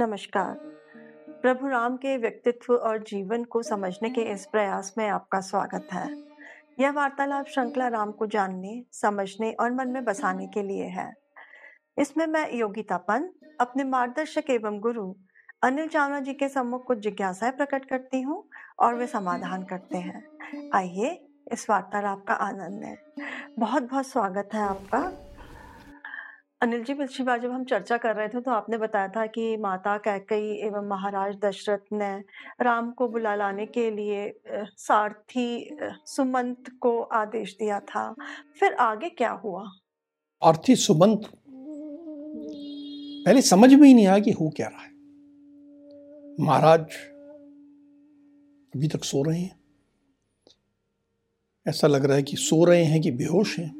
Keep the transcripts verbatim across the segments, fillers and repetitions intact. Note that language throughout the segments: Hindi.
नमस्कार। प्रभु राम के व्यक्तित्व और जीवन को समझने के इस प्रयास में आपका स्वागत है। यह वार्तालाप श्रृंखला राम को जानने, समझने और मन में बसाने के लिए है। इसमें मैं योगिता पंत अपने मार्गदर्शक एवं गुरु अनिल चावला जी के सम्मुख कुछ जिज्ञासाएं प्रकट करती हूँ और वे समाधान करते हैं। आइए इस वार्तालाप का आनंद लें। बहुत बहुत स्वागत है आपका। अनिल जी, पिछली बार जब हम चर्चा कर रहे थे तो आपने बताया था कि माता कैकेयी एवं महाराज दशरथ ने राम को बुला लाने के लिए सारथी सुमंत को आदेश दिया था। फिर आगे क्या हुआ? सारथी सुमंत पहले समझ में ही नहीं आया कि हो क्या रहा है। महाराज अभी तक सो रहे हैं, ऐसा लग रहा है कि सो रहे हैं कि बेहोश हैं,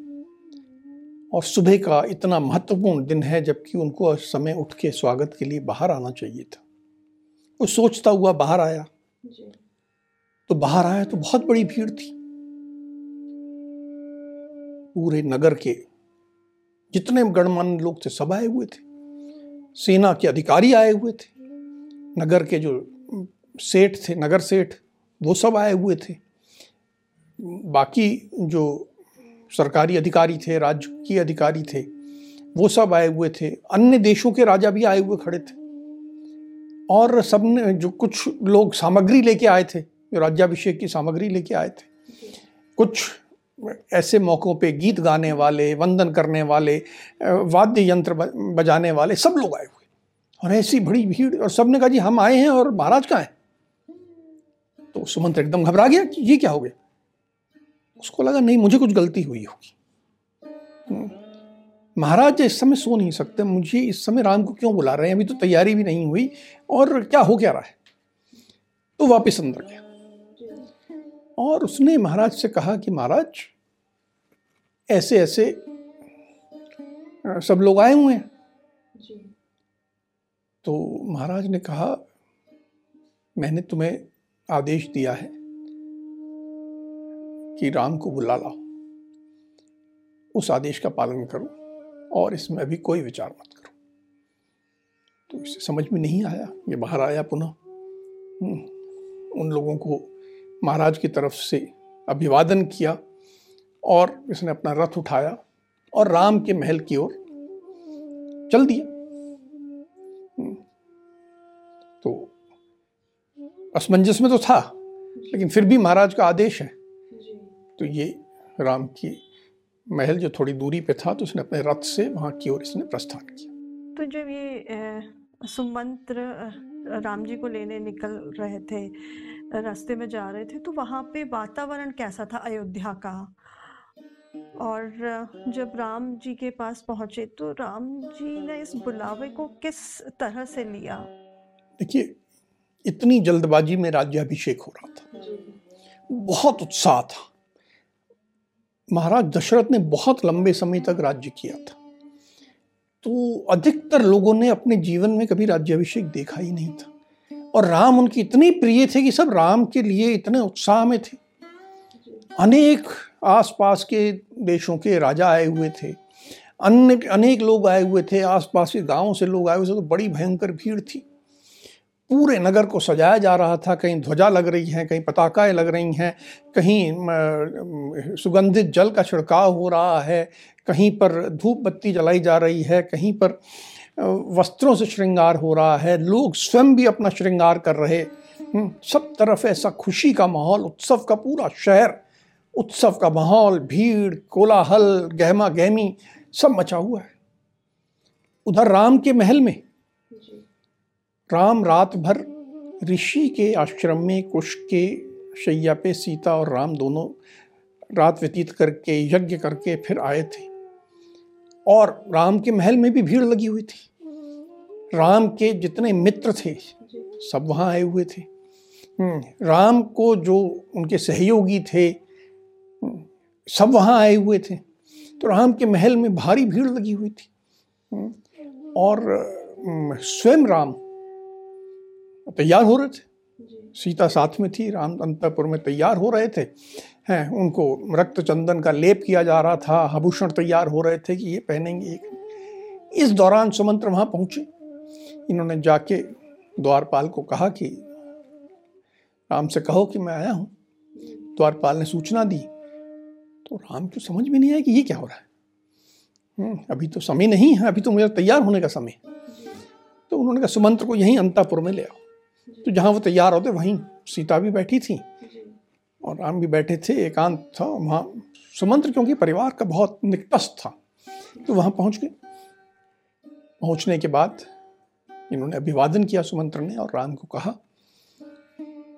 और सुबह का इतना महत्वपूर्ण दिन है जबकि उनको समय उठ के स्वागत के लिए बाहर आना चाहिए था। वो सोचता हुआ बाहर आया तो बाहर आया तो बहुत बड़ी भीड़ थी। पूरे नगर के जितने गणमान्य लोग थे सब आए हुए थे, सेना के अधिकारी आए हुए थे, नगर के जो सेठ थे, नगर सेठ, वो सब आए हुए थे, बाकी जो सरकारी अधिकारी थे, राज्य के अधिकारी थे, वो सब आए हुए थे, अन्य देशों के राजा भी आए हुए खड़े थे, और सबने जो कुछ लोग सामग्री लेके आए थे, जो राज्याभिषेक की सामग्री लेके आए थे, कुछ ऐसे मौक़ों पे गीत गाने वाले, वंदन करने वाले, वाद्य यंत्र बजाने वाले, सब लोग आए हुए, और ऐसी बड़ी भीड़, और सबने कहा जी हम आए हैं और महाराज कहाँ हैं। तो सुमंत एकदम घबरा गया कि ये क्या हो गया। उसको लगा नहीं, मुझे कुछ गलती हुई होगी, महाराज इस समय सो नहीं सकते, मुझे इस समय राम को क्यों बुला रहे हैं, अभी तो तैयारी भी नहीं हुई, और क्या हो क्या रहा है। तो वापस अंदर गया और उसने महाराज से कहा कि महाराज ऐसे ऐसे सब लोग आए हुए हैं। तो महाराज ने कहा मैंने तुम्हें आदेश दिया है कि राम को बुला लाओ, उस आदेश का पालन करो और इसमें अभी कोई विचार मत करो। तो इसे समझ में नहीं आया, ये बाहर आया पुनः, उन लोगों को महाराज की तरफ से अभिवादन किया और इसने अपना रथ उठाया और राम के महल की ओर चल दिया। तो असमंजस में तो था, लेकिन फिर भी महाराज का आदेश है। तो ये राम की महल जो थोड़ी दूरी पे था, तो उसने अपने रथ से वहाँ की ओर इसने प्रस्थान किया। तो जब ये सुमंत राम जी को लेने निकल रहे थे, रास्ते में जा रहे थे, तो वहाँ पे वातावरण कैसा था अयोध्या का? और जब राम जी के पास पहुँचे तो राम जी ने इस बुलावे को किस तरह से लिया? देखिए, इतनी जल्दबाजी में राज्याभिषेक हो रहा था, बहुत उत्साह था। महाराज दशरथ ने बहुत लंबे समय तक राज्य किया था, तो अधिकतर लोगों ने अपने जीवन में कभी राज्याभिषेक देखा ही नहीं था, और राम उनकी इतने प्रिय थे कि सब राम के लिए इतने उत्साह में थे। अनेक आसपास के देशों के राजा आए हुए थे, अन्य अनेक लोग आए हुए थे, आसपास के गांवों से लोग आए हुए थे, तो बड़ी भयंकर भीड़ थी। पूरे नगर को सजाया जा रहा था, कहीं ध्वजा लग रही है, कहीं पताकाएं लग रही हैं, कहीं सुगंधित जल का छिड़काव हो रहा है, कहीं पर धूप बत्ती जलाई जा रही है, कहीं पर वस्त्रों से श्रृंगार हो रहा है, लोग स्वयं भी अपना श्रृंगार कर रहे, सब तरफ ऐसा खुशी का माहौल, उत्सव का पूरा शहर, उत्सव का माहौल, भीड़, कोलाहल, गहमा गहमी, सब मचा हुआ है। उधर राम के महल में राम रात भर ऋषि के आश्रम में कुश के शैया पे सीता और राम दोनों रात व्यतीत करके यज्ञ करके फिर आए थे, और राम के महल में भी भीड़ लगी हुई थी। राम के जितने मित्र थे सब वहाँ आए हुए थे, राम को जो उनके सहयोगी थे सब वहाँ आए हुए थे। तो राम के महल में भारी भीड़ लगी हुई थी, और स्वयं राम तैयार हो रहे थे, सीता साथ में थी, राम अंतःपुर में तैयार हो रहे थे हैं, उनको रक्त चंदन का लेप किया जा रहा था, आभूषण तैयार हो रहे थे कि ये पहनेंगे। इस दौरान सुमंत वहाँ पहुँचे इन्होंने जाके द्वारपाल को कहा कि राम से कहो कि मैं आया हूँ। द्वारपाल ने सूचना दी, तो राम को समझ में नहीं आया कि ये क्या हो रहा है, अभी तो समय नहीं है, अभी तो मुझे तैयार होने का समय। तो उन्होंने कहा सुमंत को यहीं अंतापुर में ले आओ। तो जहाँ वो तैयार होते वहीं सीता भी बैठी थी और राम भी बैठे थे, एकांत था वहाँ। सुमंत्र क्योंकि परिवार का बहुत निकटस्थ था, तो वहाँ पहुँच गए। पहुँचने के बाद इन्होंने अभिवादन किया सुमंत्र ने और राम को कहा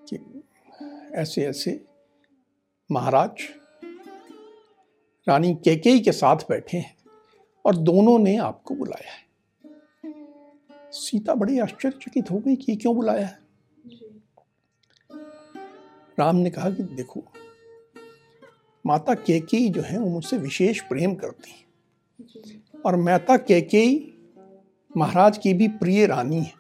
कि ऐसे ऐसे महाराज रानी कैकेयी के साथ बैठे हैं और दोनों ने आपको बुलाया है। सीता बड़ी आश्चर्यचकित हो गई कि क्यों बुलाया है। राम ने कहा कि देखो माता कैकेयी जो है वो मुझसे विशेष प्रेम करती हैं और माता कैकेयी महाराज की भी प्रिय रानी है,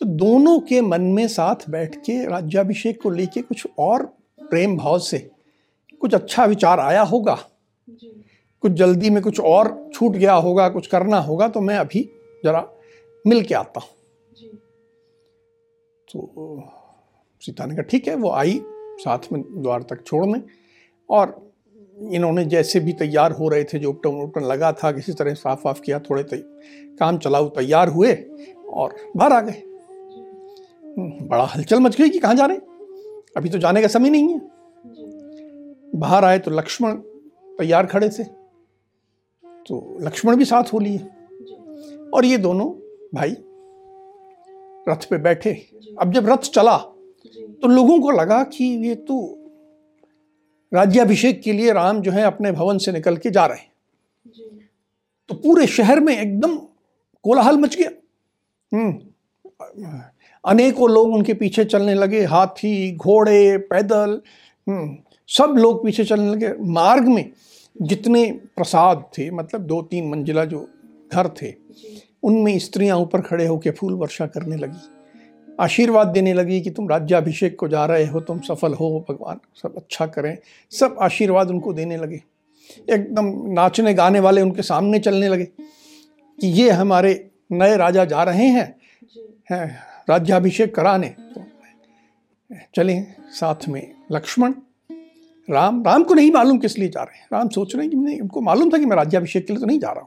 तो दोनों के मन में साथ बैठ के राज्याभिषेक को लेके कुछ और प्रेम भाव से कुछ अच्छा विचार आया होगा, कुछ जल्दी में कुछ और छूट गया होगा, कुछ करना होगा, तो मैं अभी जरा मिल के आता हूँ। तो सीता ने कहा ठीक है। वो आई साथ में द्वार तक छोड़ने, और इन्होंने जैसे भी तैयार हो रहे थे, जो उपटन उपटन लगा था किसी तरह साफ वाफ किया, थोड़े काम चलाऊ तैयार हुए और बाहर आ गए। बड़ा हलचल मच गई कि कहाँ जा रहे, अभी तो जाने का समय नहीं है। बाहर आए तो लक्ष्मण तैयार खड़े थे, तो लक्ष्मण भी साथ हो लिए और ये दोनों भाई रथ पे बैठे। अब जब रथ चला तो लोगों को लगा कि ये तो राज्याभिषेक के लिए राम जो है अपने भवन से निकल के जा रहे हैं। तो पूरे शहर में एकदम कोलाहल मच गया, अनेकों लोग उनके पीछे चलने लगे, हाथी, घोड़े, पैदल, सब लोग पीछे चलने लगे। मार्ग में जितने प्रसाद थे, मतलब दो तीन मंजिला जो घर थे, उनमें स्त्रियां ऊपर खड़े होकर फूल वर्षा करने लगी, आशीर्वाद देने लगी कि तुम राज्याभिषेक को जा रहे हो, तुम सफल हो, भगवान सब अच्छा करें, सब आशीर्वाद उनको देने लगे। एकदम नाचने गाने वाले उनके सामने चलने लगे कि ये हमारे नए राजा जा रहे हैं, हैं राज्याभिषेक कराने। तो चले साथ में लक्ष्मण, राम। राम को नहीं मालूम किस लिए जा रहे हैं। राम सोच रहे हैं कि मैंने, उनको मालूम था कि मैं राज्याभिषेक के लिए तो नहीं जा रहा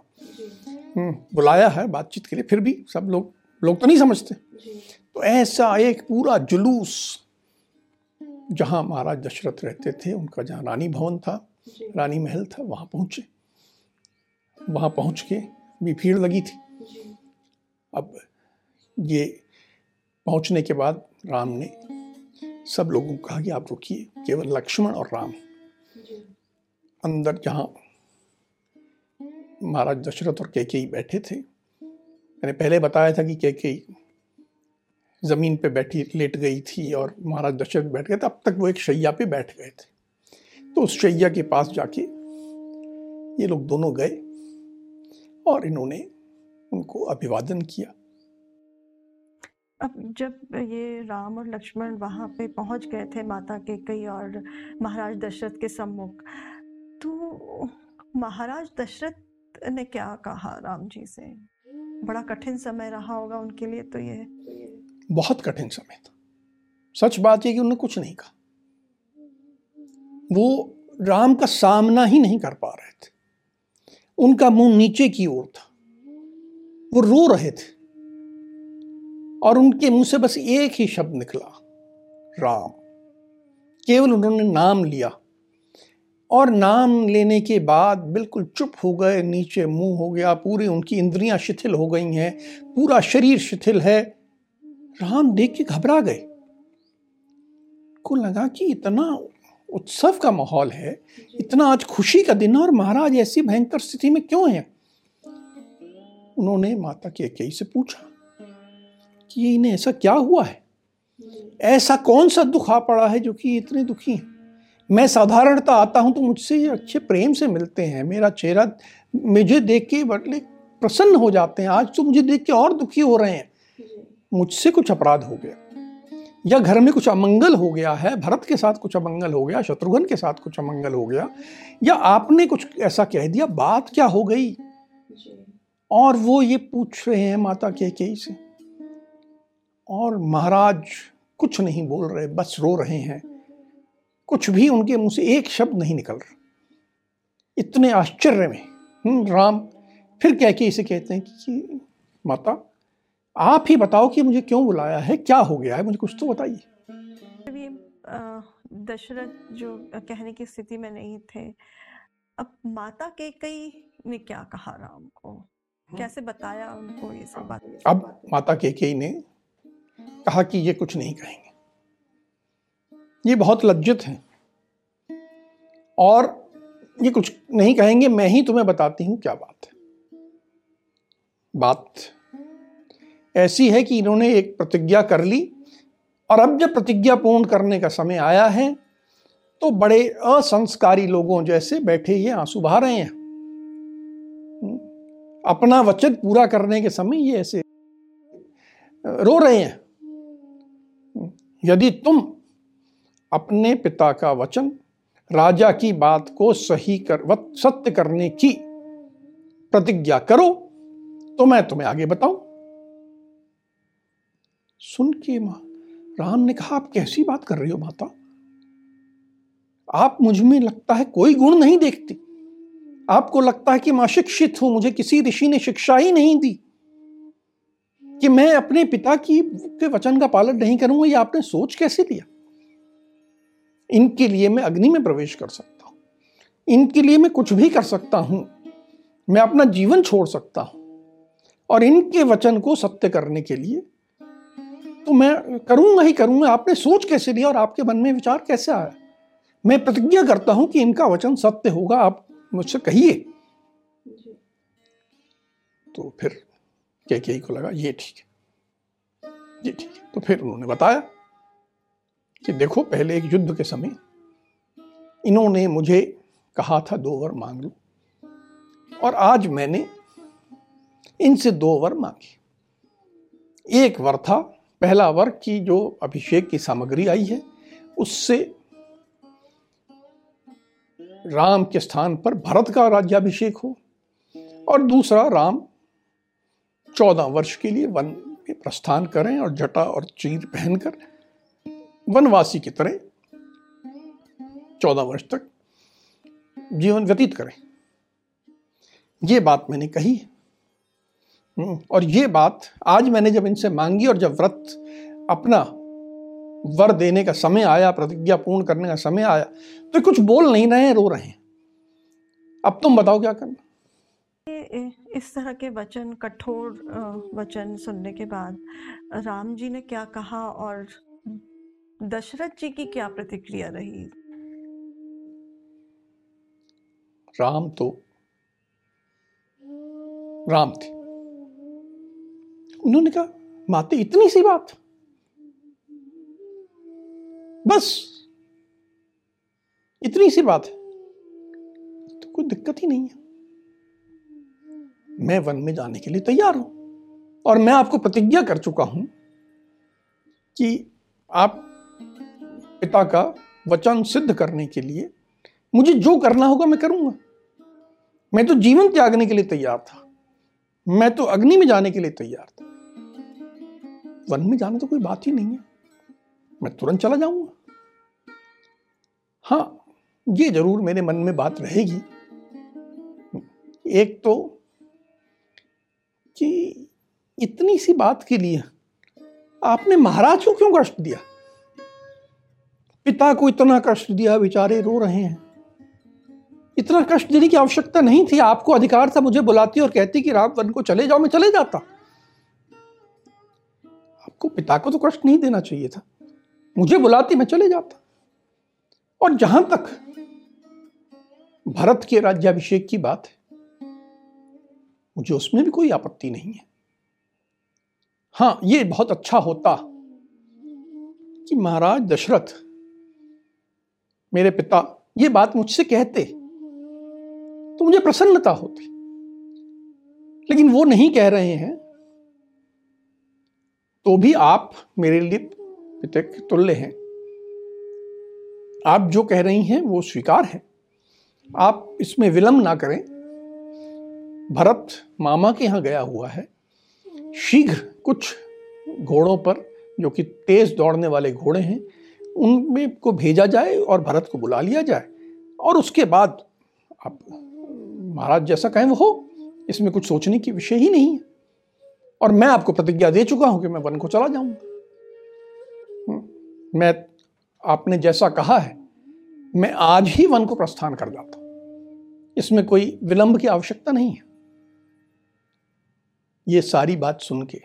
हूँ, बुलाया है बातचीत के लिए, फिर भी सब लोग लोग तो नहीं समझते। तो ऐसा एक पूरा जुलूस, जहां महाराज दशरथ रहते थे, उनका जहां रानी भवन था, रानी महल था, वहां पहुंचे। वहां पहुंच के भी भीड़ लगी थी। अब ये पहुंचने के बाद राम ने सब लोगों को कहा कि आप रुकिए, केवल लक्ष्मण और राम। अंदर जहां महाराज दशरथ और कैकेयी बैठे थे, मैंने पहले बताया था कि कैकेयी ज़मीन पे बैठी लेट गई थी और महाराज दशरथ बैठ गए थे। अब तक वो एक शैया पे बैठ गए थे, तो उस शैया के पास जाके ये लोग दोनों गए और इन्होंने उनको अभिवादन किया। अब जब ये राम और लक्ष्मण वहाँ पे पहुँच गए थे माता कैकेयी और महाराज दशरथ के सम्मुख, तो महाराज दशरथ ने क्या कहा राम जी से? बड़ा कठिन समय रहा होगा उनके लिए, तो ये बहुत कठिन समय था। सच बात यह कि उन्होंने कुछ नहीं कहा, वो राम का सामना ही नहीं कर पा रहे थे। उनका मुंह नीचे की ओर था, वो रो रहे थे और उनके मुंह से बस एक ही शब्द निकला, राम। केवल उन्होंने नाम लिया और नाम लेने के बाद बिल्कुल चुप हो गए, नीचे मुंह हो गया, पूरी उनकी इंद्रियां शिथिल हो गई हैं, पूरा शरीर शिथिल है। राम देख के घबरा गए, को लगा कि इतना उत्सव का माहौल है, इतना आज खुशी का दिन है और महाराज ऐसी भयंकर स्थिति में क्यों हैं? उन्होंने माता कैकेयी से पूछा कि इन्हें ऐसा क्या हुआ है, ऐसा कौन सा दुख आ पड़ा है जो कि इतने दुखी हैं? मैं साधारणता आता हूं तो मुझसे अच्छे प्रेम से मिलते हैं, मेरा चेहरा मुझे देख के बड़े प्रसन्न हो जाते हैं, आज तो मुझे देख के और दुखी हो रहे हैं। मुझसे कुछ अपराध हो गया या घर में कुछ अमंगल हो गया है, भरत के साथ कुछ अमंगल हो गया, शत्रुघ्न के साथ कुछ अमंगल हो गया, या आपने कुछ ऐसा कह दिया, बात क्या हो गई? और वो ये पूछ रहे हैं माता कैकेयी से। और महाराज कुछ नहीं बोल रहे, बस रो रहे हैं, कुछ भी उनके मुंह से एक शब्द नहीं निकल रहा। इतने आश्चर्य में राम फिर कैकेयी से कहते हैं कि माता आप ही बताओ कि मुझे क्यों बुलाया है, क्या हो गया है, मुझे कुछ तो बताइए। दशरथ जो कहने की स्थिति में नहीं थे, अब माता कैकेयी ने क्या कहा राम को, कैसे बताया उनको ये सब बात? अब माता कैकेयी ने कहा कि ये कुछ नहीं कहेंगे, ये बहुत लज्जित हैं और ये कुछ नहीं कहेंगे, मैं ही तुम्हें बताती हूं क्या बात है। बात ऐसी है कि इन्होंने एक प्रतिज्ञा कर ली और अब जब प्रतिज्ञा पूर्ण करने का समय आया है तो बड़े असंस्कारी लोगों जैसे बैठे ये आंसू बहा रहे हैं। अपना वचन पूरा करने के समय ये ऐसे रो रहे हैं। यदि तुम अपने पिता का वचन, राजा की बात को सही कर सत्य करने की प्रतिज्ञा करो तो मैं तुम्हें आगे बताऊं। सुन के मां राम ने कहा, आप कैसी बात कर रही हो माता, आप मुझ में लगता है कोई गुण नहीं देखती, आपको लगता है कि मैं शिक्षित हूं, मुझे किसी ऋषि ने शिक्षा ही नहीं दी कि मैं अपने पिता की के वचन का पालन नहीं करूंगा, ये आपने सोच कैसे लिया? इनके लिए मैं अग्नि में प्रवेश कर सकता हूं, इनके लिए मैं कुछ भी कर सकता हूं, मैं अपना जीवन छोड़ सकता हूं और इनके वचन को सत्य करने के लिए तो मैं करूंगा ही करूंगा। आपने सोच कैसे लिया और आपके मन में विचार कैसे आया? मैं प्रतिज्ञा करता हूं कि इनका वचन सत्य होगा, आप मुझसे कहिए। तो फिर कैकेयी को लगा ये ठीक है, ये ठीक है। तो फिर उन्होंने बताया कि देखो, पहले एक युद्ध के समय इन्होंने मुझे कहा था दो वर मांग लो और आज मैंने इनसे दो वर मांगे। एक वर था, पहला वर की जो अभिषेक की सामग्री आई है उससे राम के स्थान पर भरत का राज्याभिषेक हो, और दूसरा राम चौदह वर्ष के लिए वन में प्रस्थान करें और जटा और चीर पहनकर वनवासी की तरह चौदह वर्ष तक जीवन व्यतीत करें। ये बात मैंने कही और ये बात आज मैंने जब इनसे मांगी और जब व्रत अपना वर देने का समय आया, प्रतिज्ञा पूर्ण करने का समय आया तो कुछ बोल नहीं रहे हैं, रो रहे हैं। अब तुम बताओ क्या करना। इस तरह के वचन, कठोर वचन सुनने के बाद राम जी ने क्या कहा और दशरथ जी की क्या प्रतिक्रिया रही? राम तो राम थे, उन्होंने कहा माते इतनी सी बात, बस इतनी सी बात है तो कोई दिक्कत ही नहीं है, मैं वन में जाने के लिए तैयार हूं और मैं आपको प्रतिज्ञा कर चुका हूं कि आप पिता का वचन सिद्ध करने के लिए मुझे जो करना होगा मैं करूंगा। मैं तो जीवन त्यागने के लिए तैयार था, मैं तो अग्नि में जाने के लिए तैयार था, वन में जाना तो कोई बात ही नहीं है, मैं तुरंत चला जाऊंगा। हाँ, ये जरूर मेरे मन में बात रहेगी, एक तो कि इतनी सी बात के लिए आपने महाराज को क्यों कष्ट दिया, पिता को इतना कष्ट दिया, बेचारे रो रहे हैं, इतना कष्ट देने की आवश्यकता नहीं थी। आपको अधिकार था, मुझे बुलाती और कहती कि राम वन को चले जाओ, मैं चले जाता। आपको पिता को तो कष्ट नहीं देना चाहिए था, मुझे बुलाती मैं चले जाता। और जहां तक भरत के राज्याभिषेक की बात है, मुझे उसमें भी कोई आपत्ति नहीं है। हाँ, ये बहुत अच्छा होता कि महाराज दशरथ मेरे पिता ये बात मुझसे कहते तो मुझे प्रसन्नता होती, लेकिन वो नहीं कह रहे हैं तो भी आप मेरे लिए पिता के तुल्य हैं, आप जो कह रही हैं वो स्वीकार है, आप इसमें विलंब ना करें। भरत मामा के यहाँ गया हुआ है, शीघ्र कुछ घोड़ों पर जो कि तेज दौड़ने वाले घोड़े हैं, उनमें को भेजा जाए और भरत को बुला लिया जाए, और उसके बाद आप महाराज जैसा कहें वो हो, इसमें कुछ सोचने की विषय ही नहीं है। और मैं आपको प्रतिज्ञा दे चुका हूं कि मैं वन को चला जाऊंगा, मैं आपने जैसा कहा है मैं आज ही वन को प्रस्थान कर जाता हूं, इसमें कोई विलंब की आवश्यकता नहीं है। ये सारी बात सुन के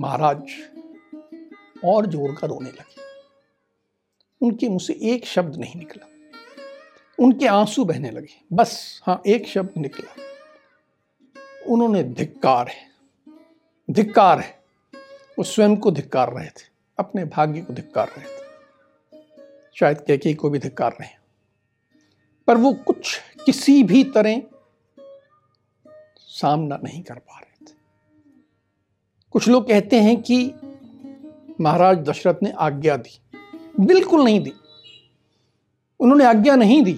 महाराज और जोर का रोने लगे, उनके मुंह से एक शब्द नहीं निकला, उनके आंसू बहने लगे, बस हाँ एक शब्द निकला, उन्होंने धिक्कार है, धिक्कार है। वो स्वयं को धिक्कार रहे थे, अपने भाग्य को धिक्कार रहे थे, शायद कैकेयी को भी धिक्कार रहे, पर वो कुछ किसी भी तरह सामना नहीं कर पा रहे थे। कुछ लोग कहते हैं कि महाराज दशरथ ने आज्ञा दी, बिल्कुल नहीं दी, उन्होंने आज्ञा नहीं दी,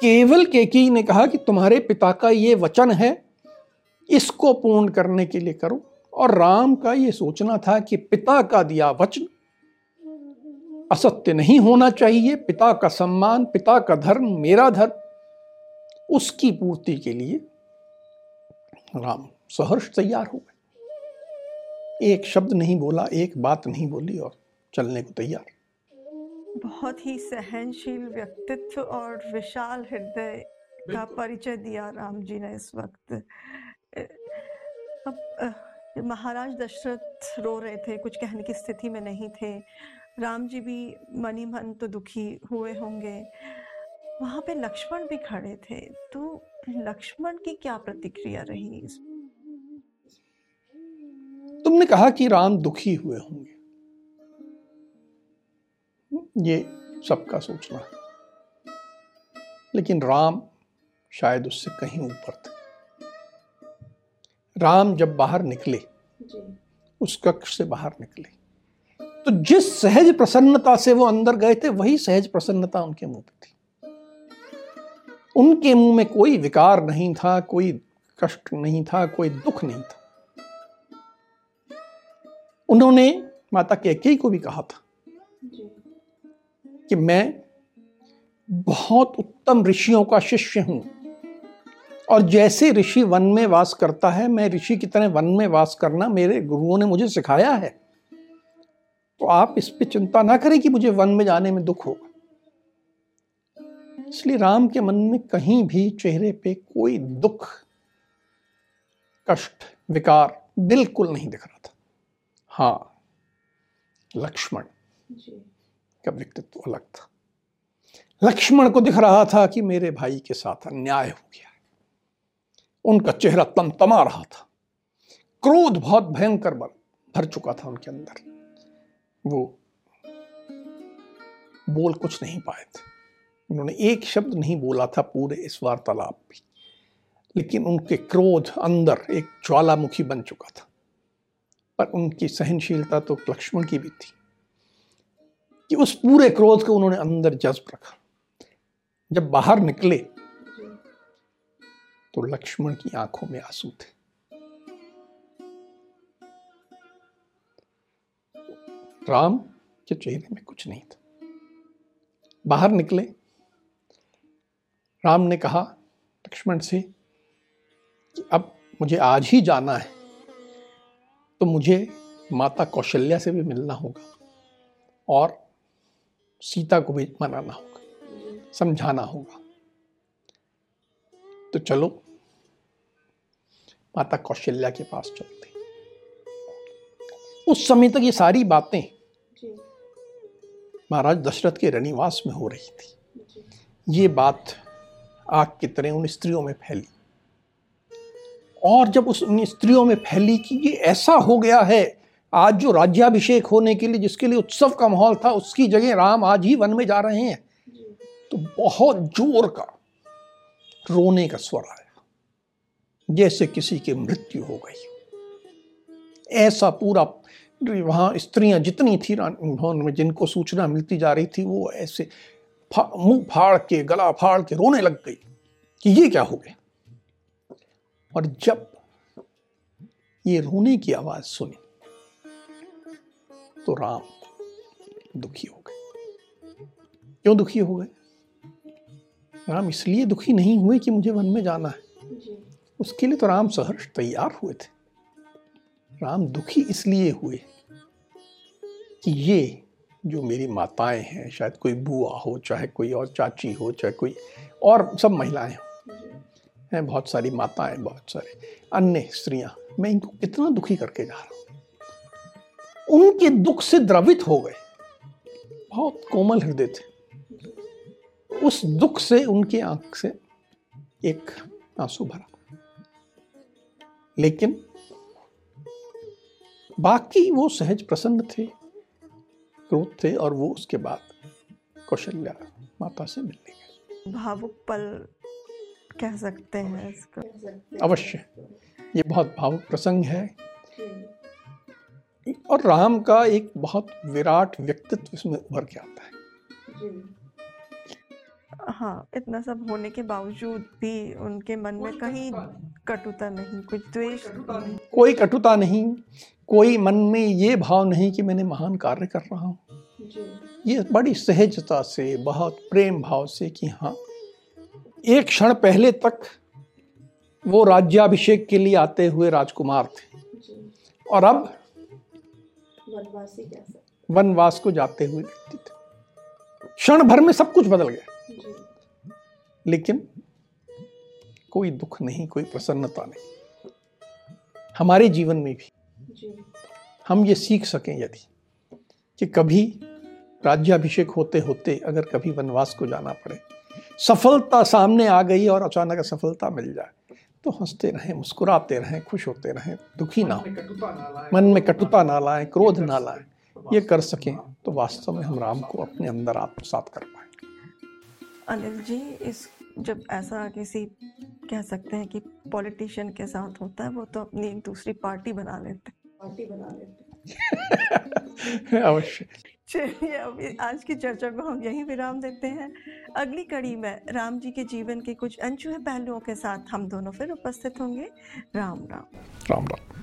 केवल कैकेयी ने कहा कि तुम्हारे पिता का ये वचन है, इसको पूर्ण करने के लिए करो। और राम का ये सोचना था कि पिता का दिया वचन असत्य नहीं होना चाहिए, पिता का सम्मान, पिता का धर्म, मेरा धर्म, उसकी पूर्ति के लिए राम सहर्ष तैयार हो गए। एक शब्द नहीं बोला, एक बात नहीं बोली और चलने को तैयार। बहुत ही सहनशील व्यक्तित्व और विशाल हृदय का परिचय दिया राम जी ने इस वक्त। अब महाराज दशरथ रो रहे थे, कुछ कहने की स्थिति में नहीं थे, राम जी भी मन ही मन तो दुखी हुए होंगे। वहाँ पे लक्ष्मण भी खड़े थे, तो लक्ष्मण की क्या प्रतिक्रिया रही इसमें? तुमने कहा कि राम दुखी हुए होंगे, ये सबका सोचना है, लेकिन राम शायद उससे कहीं ऊपर थे। राम जब बाहर निकले उस कक्ष से बाहर निकले तो जिस सहज प्रसन्नता से वो अंदर गए थे वही सहज प्रसन्नता उनके मुंह पे थी। उनके मुंह में कोई विकार नहीं था, कोई कष्ट नहीं था, कोई दुख नहीं था। उन्होंने माता कैकेयी को भी कहा था कि मैं बहुत उत्तम ऋषियों का शिष्य हूं, और जैसे ऋषि वन में वास करता है मैं ऋषि की तरह वन में वास करना मेरे गुरुओं ने मुझे सिखाया है, तो आप इस पे चिंता ना करें कि मुझे वन में जाने में दुख होगा। इसलिए राम के मन में कहीं भी चेहरे पे कोई दुख, कष्ट, विकार बिल्कुल नहीं दिख रहा था। हाँ, लक्ष्मण का व्यक्तित्व अलग था। लक्ष्मण को दिख रहा था कि मेरे भाई के साथ अन्याय हो गया है, उनका चेहरा तमतमा रहा था, क्रोध बहुत भयंकर भर चुका था उनके अंदर, वो बोल कुछ नहीं पाए थे, उन्होंने एक शब्द नहीं बोला था पूरे इस वार्तालाप में, लेकिन उनके क्रोध अंदर एक ज्वालामुखी बन चुका था। पर उनकी सहनशीलता तो लक्ष्मण की भी थी कि उस पूरे क्रोध को उन्होंने अंदर जज्ब रखा। जब बाहर निकले तो लक्ष्मण की आंखों में आंसू थे। राम के चेहरे में कुछ नहीं था। बाहर निकले, राम ने कहा लक्ष्मण से कि अब मुझे आज ही जाना है, तो मुझे माता कौशल्या से भी मिलना होगा और सीता को भी मनाना होगा, समझाना होगा, तो चलो माता कौशल्या के पास चलते। उस समय तक ये सारी बातें महाराज दशरथ के रनिवास में हो रही थी। ये बात आग की तरह उन स्त्रियों में फैली, और जब उस उन स्त्रियों में फैली कि ये ऐसा हो गया है, आज जो राज्याभिषेक होने के लिए जिसके लिए उत्सव का माहौल था, उसकी जगह राम आज ही वन में जा रहे हैं, तो बहुत जोर का रोने का स्वर आया, जैसे किसी की मृत्यु हो गई। ऐसा पूरा वहां स्त्रियां जितनी थी भवन में, जिनको सूचना मिलती जा रही थी, वो ऐसे फा, मुंह फाड़ के गला फाड़ के रोने लग गई कि ये क्या हो गया। और जब ये रोने की आवाज सुनी तो राम दुखी हो गए। क्यों दुखी हो गए? राम इसलिए दुखी नहीं हुए कि मुझे वन में जाना है, उसके लिए तो राम सहर्ष तैयार हुए थे। राम दुखी इसलिए हुए कि ये जो मेरी माताएं हैं, शायद कोई बुआ हो, चाहे कोई और चाची हो, चाहे कोई और, सब महिलाएं हैं, बहुत सारी माताएं, बहुत सारे अन्य स्त्रियां, मैं इनको कितना दुखी करके जा रहा हूं। उनके दुख से द्रवित हो गए, बहुत कोमल हृदय थे, उस दुख से उनकी आंख से एक आंसू भरा। लेकिन बाकी वो सहज प्रसन्न थे, क्रोध थे, और वो उसके बाद कौशल्या माता से मिलने गए। भावुक पल कह सकते हैं इसको। अवश्य ये बहुत भावुक प्रसंग है, और राम का एक बहुत विराट व्यक्तित्व इसमें उभर के आता है। हाँ, इतना सब होने के बावजूद भी उनके मन में कहीं कटुता नहीं, कुछ द्वेष, कोई कटुता नहीं, कोई मन में ये भाव नहीं कि मैंने महान कार्य कर रहा हूँ। ये बड़ी सहजता से, बहुत प्रेम भाव से कि हाँ, एक क्षण पहले तक वो राज्याभिषेक के लिए आते हुए राजकुमार थे और अब वनवासी कैसे वनवास को जाते हुए व्यक्ति थे। क्षण भर में सब कुछ बदल गया, लेकिन कोई दुख नहीं, कोई प्रसन्नता नहीं। हमारे जीवन में भी हम ये सीख सकें यदि कि कभी राज्याभिषेक होते होते अगर कभी वनवास को जाना पड़े, सफलता सामने आ गई और अचानक असफलता मिल जाए, तो हंसते रहें, मुस्कुराते रहें, खुश होते रहें, दुखी ना हो, मन में कटुता ना लाएं, क्रोध ना लाएं। ये कर सकें तो वास्तव में हम राम को अपने अंदर आत्मसात कर पाएं। अनिल जी, इस जब ऐसा किसी कह सकते हैं कि पॉलिटिशियन के साथ होता है, वो तो अपनी दूसरी पार्टी बना लेते हैं। पार्टी बना लेते हैं। अवश्य। चलिए, अभी आज की चर्चा को हम यहीं विराम देते हैं। अगली कड़ी में राम जी के जीवन के कुछ अनछुए पहलुओं के साथ हम दोनों फिर उपस्थित होंगे। राम राम। राम राम।